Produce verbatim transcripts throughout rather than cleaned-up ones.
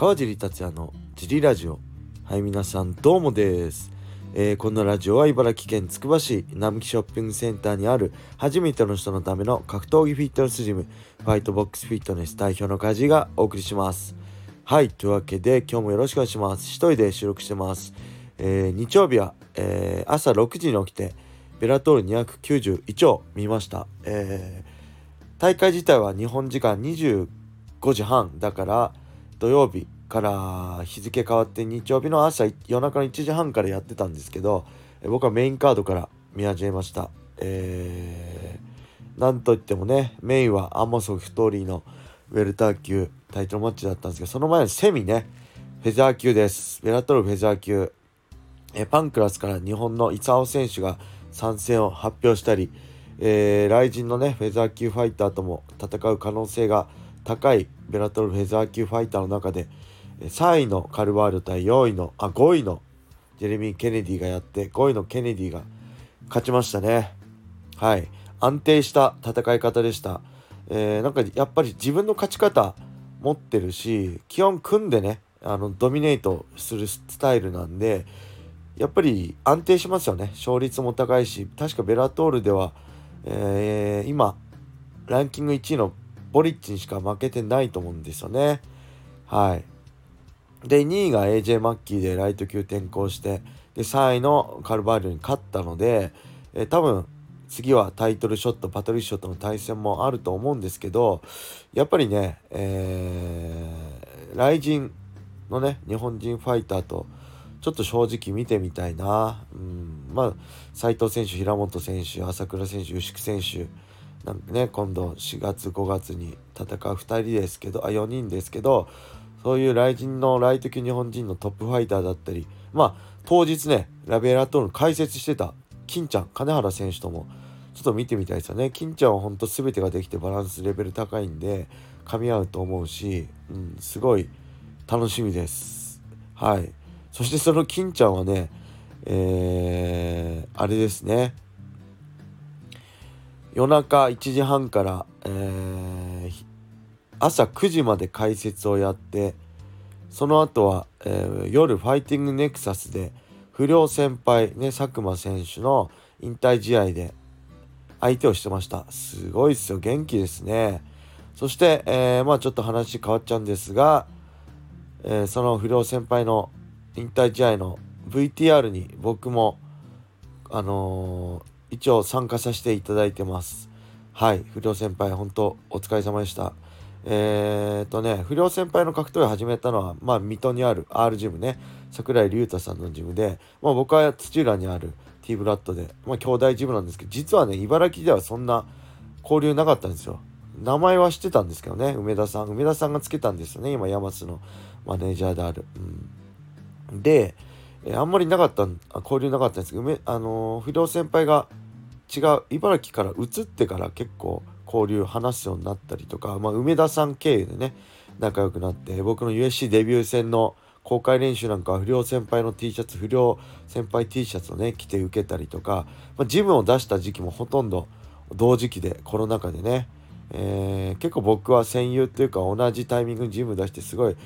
川尻達也のジリラジオ。はい、皆さんどうもです、えー、このラジオは茨城県つくば市並木ショッピングセンターにある初めての人のための格闘技フィットネスジムファイトボックスフィットネス代表の梶がお送りします。はい、というわけで今日もよろしくお願いします。一人で収録してます。えー、日曜日は、えー、朝ろくじに起きてベラトールにひゃくきゅうじゅういちを見ました。えー、大会自体は日本時間にじゅうごじはんだから土曜日から日付変わって日曜日の朝夜中のいちじはんからやってたんですけど、僕はメインカードから見始めました。えー、なんといってもね、メインはアモソフトーリーのウェルター級タイトルマッチだったんですけど、その前のセミね、フェザー級です。ベラトルフェザー級、えー、パンクラスから日本のイサオ選手が参戦を発表したり、えー、来人のねフェザー級ファイターとも戦う可能性が高いベラトルフェザー級ファイターの中でさんいのカルバーリョ対よんいのあごいのジェレミー・ケネディがやってごいのケネディが勝ちましたね。はい、安定した戦い方でした。えー、なんかやっぱり自分の勝ち方持ってるし、基本組んでねあのドミネートするスタイルなんで、やっぱり安定しますよね。勝率も高いし、確かベラトールでは、えー、今ランキングいちいのボリッチにしか負けてないと思うんですよね。はい。でにいが エージェー マッキーでライト級転向して、でさんいのカルバーリョに勝ったので、え多分次はタイトルショットパトリッショとの対戦もあると思うんですけど、やっぱりね、えー、来人のね日本人ファイターとちょっと正直見てみたいな。うん、まあ斉藤選手、平本選手、朝倉選手、牛久選手なんかね、今度しがつごがつに戦うふたりですけど、あよにんですけど、そういう来人のライト級日本人のトップファイターだったり、まあ当日ねラベラトール解説してた金ちゃん金原選手ともちょっと見てみたいですよね。金ちゃんはほんと全てができてバランスレベル高いんで噛み合うと思うし、うん、すごい楽しみです。はい。そしてその金ちゃんはね、えー、あれですね、夜中いちじはんから、えー、朝くじまで解説をやって、その後は、えー、夜ファイティングネクサスで不良先輩、ね、佐久間選手の引退試合で相手をしてました。すごいですよ、元気ですね。そして、えー、まあちょっと話変わっちゃうんですが、えー、その不良先輩の引退試合の ブイティーアール に僕もあのー一応参加させていただいてます。はい、不良先輩本当お疲れ様でした。えーっとね不良先輩の格闘技を始めたのは、まあ水戸にある R ジムね、櫻井龍太さんのジムで、まあ、僕は土浦にある T ブラッドで、まあ、兄弟ジムなんですけど、実はね茨城ではそんな交流なかったんですよ。名前は知ってたんですけどね、梅田さん梅田さんがつけたんですよね、今ヤマスのマネージャーである、うん、でえー、あんまりなかった交流なかったんですけど、あのー、不良先輩が違う茨城から移ってから結構交流話すようになったりとか、まあ、梅田さん経由でね仲良くなって、僕の ユーエフシー デビュー戦の公開練習なんかは不良先輩の T シャツ不良先輩 T シャツをね着て受けたりとか、まあ、ジムを出した時期もほとんど同時期でコロナ禍でね、えー、結構僕は戦友というか同じタイミングにジム出して、すごい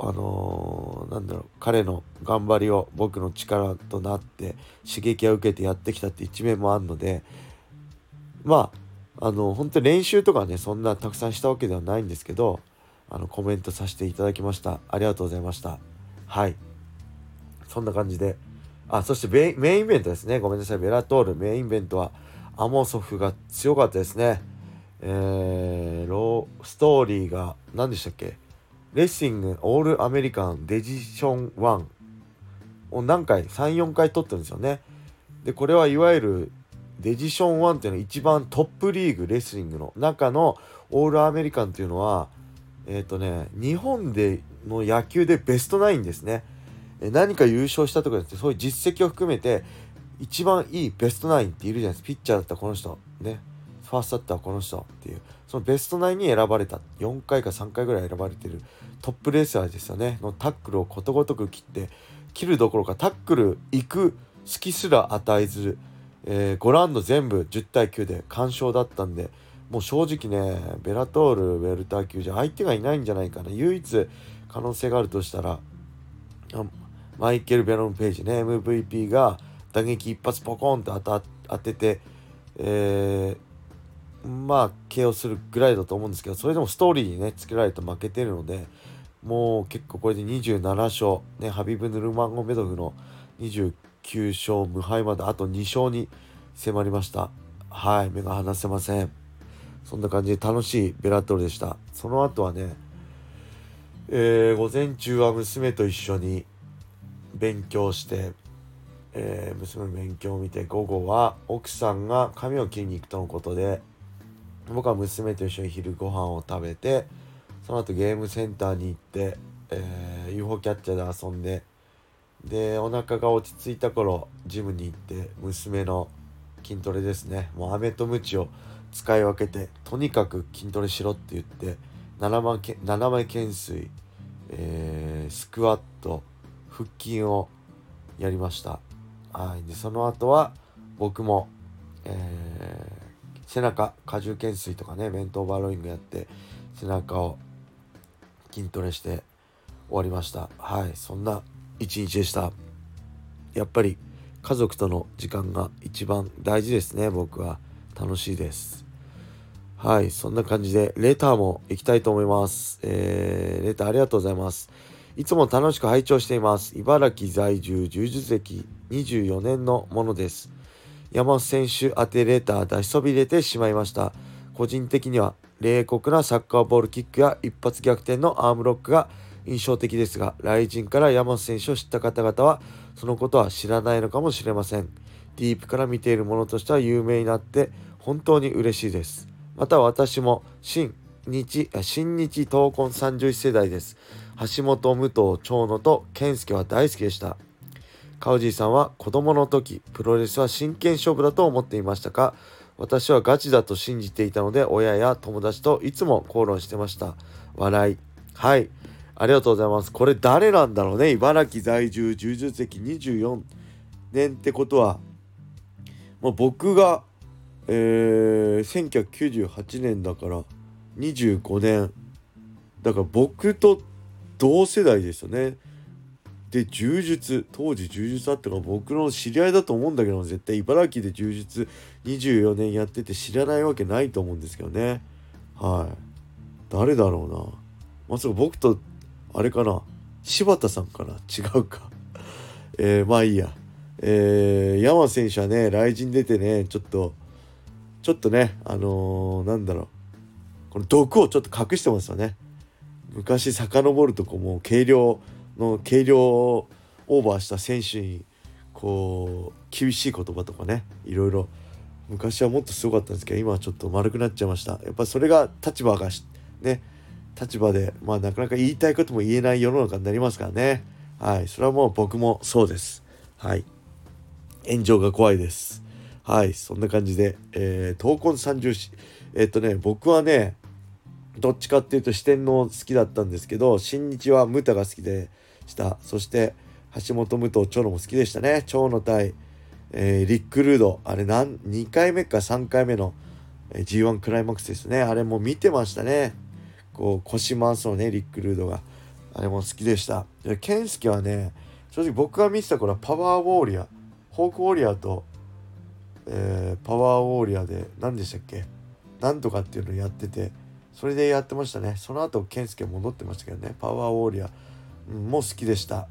あのー、なんだろう彼の頑張りを僕の力となって刺激を受けてやってきたって一面もあるので、まああの本当に練習とかねそんなたくさんしたわけではないんですけど、あのコメントさせていただきました。ありがとうございました。はい、そんな感じで、あそしてメイン、メインイベントですね、ごめんなさい、ベラトールメインイベントはアモソフが強かったですね。えー、ローストーリーが何でしたっけ、レッシングオールアメリカンデジションいちを何回さん、よんかい取ってるんですよね。でこれはいわゆるデジションいちっていうのは一番トップリーグレスリングの中のオールアメリカンっていうのはえっとね日本での野球でベストナインですね。何か優勝したとかじゃなくて、そういう実績を含めて一番いいベストナインっているじゃないですか。ピッチャーだったらこの人ね、ファーストだったらこの人っていう、そのベストナインに選ばれたよんかいかさんかいぐらい選ばれてるトップレーサーですよねのタックルをことごとく切って切るどころかタックル行く隙すら与えず、えー、ごラウンド全部じゅうたいきゅうで完勝だったんで、もう正直ねベラトールウェルター級じゃ相手がいないんじゃないかな。唯一可能性があるとしたら、マイケル・ベロン・ページね、エムブイピー が打撃一発ポコンって当た当てて、えー、まあ ケーオー するぐらいだと思うんですけど、それでもストーリーにねつけられて負けてるので、もう結構これでにじゅうなな勝、ね、ハビブ・ヌルマンゴメドフのにじゅうきゅう勝無敗まであとに勝に迫りました。はい、目が離せません。そんな感じで楽しいベラトルでした。その後はね、えー、午前中は娘と一緒に勉強して、えー、娘の勉強を見て、午後は奥さんが髪を切りに行くとのことで、僕は娘と一緒に昼ご飯を食べて、その後ゲームセンターに行って、えー、ユーフォー キャッチャーで遊んで、でお腹が落ち着いた頃ジムに行って娘の筋トレですね、もう飴とムチを使い分けて、とにかく筋トレしろって言って、ななまい懸垂、えー、スクワット、腹筋をやりました。はい、でその後は僕も、えー、背中荷重懸垂とかね、弁当バーロイングやって背中を筋トレして終わりました。はい、そんな一日でした。やっぱり家族との時間が一番大事ですね。僕は楽しいです。はい、そんな感じでレターも行きたいと思います。えー、レターありがとうございます。いつも楽しく拝聴しています。茨城在住柔術歴にじゅうよねんのものです。山本選手当てレター出しそびれてしまいました。個人的には冷酷なサッカーボールキックや一発逆転のアームロックが印象的ですが、雷神から山本選手を知った方々はそのことは知らないのかもしれません。ディープから見ているものとしては有名になって本当に嬉しいです。また私も新日新日闘魂さんじゅういち世代です。橋本、武藤、長野と健介は大好きでした。カウジーさんは子供の時プロレスは真剣勝負だと思っていましたか？私はガチだと信じていたので、親や友達といつも口論してました。笑い。はい、ありがとうございます。これ誰なんだろうね。茨城在住柔術歴にじゅうよねんってことは、もう僕が、えー、せんきゅうひゃくきゅうじゅうはちねんだからにじゅうごねんだから、僕と同世代ですよね。で柔術、当時柔術あったから僕の知り合いだと思うんだけど、絶対茨城で柔術にじゅうよねんやってて知らないわけないと思うんですけどね。はい、誰だろうな。まあ、そう、僕とあれかな、柴田さんかな、違うか、えー、まあいいや、えー、山選手はね雷神出てね、ちょっとちょっとねあのー、なんだろう、この毒をちょっと隠してますよね。昔遡るとこう、もう軽量の軽量をオーバーした選手にこう厳しい言葉とかね、いろいろ昔はもっとすごかったんですけど、今はちょっと丸くなっちゃいました。やっぱそれが立場がね、立場で、まあ、なかなか言いたいことも言えない世の中になりますからね。はい、それはもう僕もそうです。はい、炎上が怖いです。はい、そんな感じで、えー、闘魂さんじゅうえっとね僕はねどっちかっていうと四天王好きだったんですけど、新日はムタが好きでした。そして橋本、武藤、長野も好きでしたね。長野対、えー、リックルード、あれ何にかいめかさんかいめの ジーワン クライマックスですね。あれも見てましたね。こう腰回すのね、リックルードが、あれも好きでした。健介はね、正直僕が見てた頃はパワーウォーリアー、ホークウォーリアーと、えー、パワーウォーリアーで何でしたっけ、なんとかっていうのをやってて、それでやってましたね。その後健介戻ってましたけどね。パワーウォーリアー、うん、も好きでした。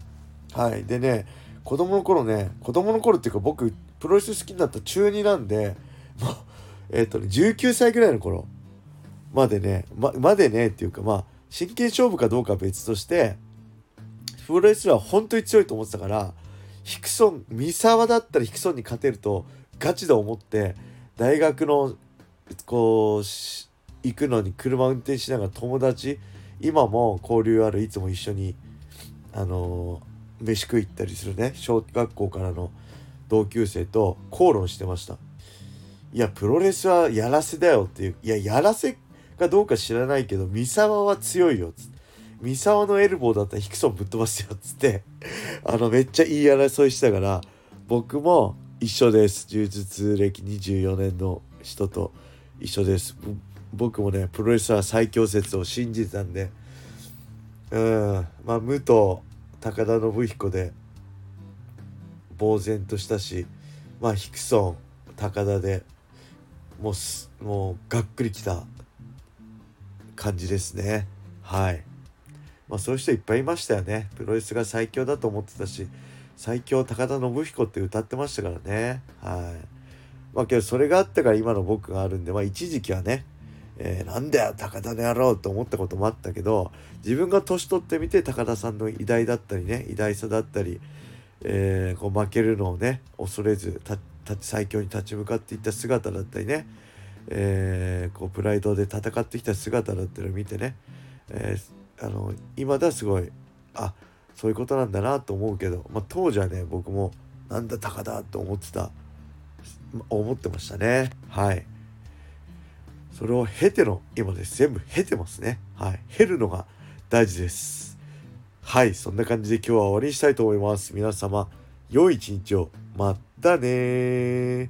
はい、でね、子供の頃ね、子供の頃っていうか僕プロレス好きになった中になんで、もうえっとねじゅうきゅうさいぐらいの頃までね、ま、までねっていうか、まあ真剣勝負かどうかは別として、プロレスラーは本当に強いと思ってたから、ヒクソン、三沢だったらヒクソンに勝てるとガチで思って、大学のこう行くのに車運転しながら、友達今も交流ある、いつも一緒にあのー、飯食い行ったりするね、小学校からの同級生と口論してました。いやプロレスはやらせだよっていう、いややらせかどうか知らないけど三沢は強いよっつって、三沢のエルボーだったらヒクソンぶっ飛ばすよっつってあのめっちゃいい争いしたから、僕も一緒です。柔術歴にじゅうよねんの人と一緒です。僕もねプロレスラー最強説を信じてたんで、うんまあ武藤高田信彦で呆然としたし、まあヒクソン高田でもうもうがっくりきた感じですね。はい。まあそういう人いっぱいいましたよね。プロレスが最強だと思ってたし、最強高田信彦って歌ってましたからね。はい。まあけどそれがあったから今の僕があるんで、まあ一時期はね、えー、なんだよ高田の野郎と思ったこともあったけど、自分が年取ってみて高田さんの偉大だったりね、偉大さだったり、えー、こう負けるのをね恐れずた最強に立ち向かっていった姿だったりね、えー、こうプライドで戦ってきた姿だったりを見てね、えー、あの今だすごいあそういうことなんだなと思うけど、まあ、当時はね僕もなんだ高田と思ってた思ってましたね。はい。それを経ての今です。全部経てますね。はい。経るのが大事です。はい。そんな感じで今日は終わりにしたいと思います。皆様良い一日を。またねー。